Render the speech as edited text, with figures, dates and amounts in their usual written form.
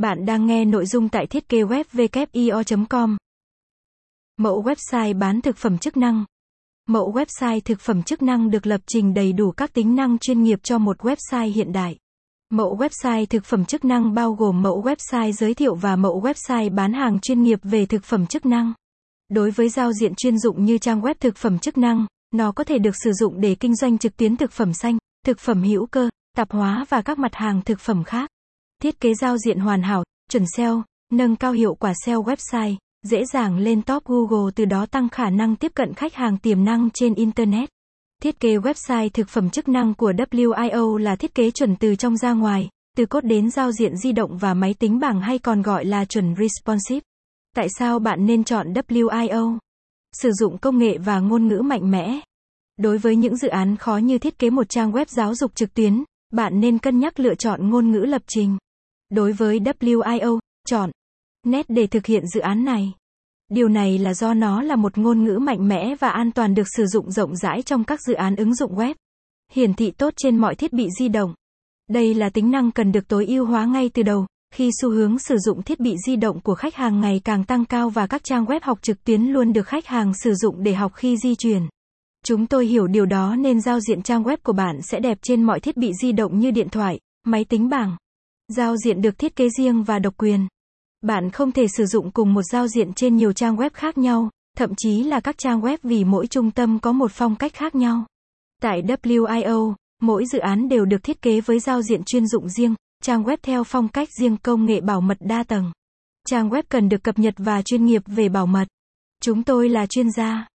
Bạn đang nghe nội dung tại thietkewebwio.com. Mẫu website bán thực phẩm chức năng. Mẫu website thực phẩm chức năng được lập trình đầy đủ các tính năng chuyên nghiệp cho một website hiện đại. Mẫu website thực phẩm chức năng bao gồm mẫu website giới thiệu và mẫu website bán hàng chuyên nghiệp về thực phẩm chức năng. Đối với giao diện chuyên dụng như trang web thực phẩm chức năng, nó có thể được sử dụng để kinh doanh trực tuyến thực phẩm xanh, thực phẩm hữu cơ, tạp hóa và các mặt hàng thực phẩm khác. Thiết kế giao diện hoàn hảo, chuẩn SEO, nâng cao hiệu quả SEO website, dễ dàng lên top Google, từ đó tăng khả năng tiếp cận khách hàng tiềm năng trên Internet. Thiết kế website thực phẩm chức năng của WIO là thiết kế chuẩn từ trong ra ngoài, từ code đến giao diện di động và máy tính bảng, hay còn gọi là chuẩn responsive. Tại sao bạn nên chọn WIO? Sử dụng công nghệ và ngôn ngữ mạnh mẽ. Đối với những dự án khó như thiết kế một trang web giáo dục trực tuyến, bạn nên cân nhắc lựa chọn ngôn ngữ lập trình. Đối với WIO, chọn .NET để thực hiện dự án này. Điều này là do nó là một ngôn ngữ mạnh mẽ và an toàn, được sử dụng rộng rãi trong các dự án ứng dụng web. Hiển thị tốt trên mọi thiết bị di động. Đây là tính năng cần được tối ưu hóa ngay từ đầu, khi xu hướng sử dụng thiết bị di động của khách hàng ngày càng tăng cao và các trang web học trực tuyến luôn được khách hàng sử dụng để học khi di chuyển. Chúng tôi hiểu điều đó nên giao diện trang web của bạn sẽ đẹp trên mọi thiết bị di động như điện thoại, máy tính bảng. Giao diện được thiết kế riêng và độc quyền. Bạn không thể sử dụng cùng một giao diện trên nhiều trang web khác nhau, thậm chí là các trang web, vì mỗi trung tâm có một phong cách khác nhau. Tại WIO, mỗi dự án đều được thiết kế với giao diện chuyên dụng riêng, trang web theo phong cách riêng, công nghệ bảo mật đa tầng. Trang web cần được cập nhật và chuyên nghiệp về bảo mật. Chúng tôi là chuyên gia.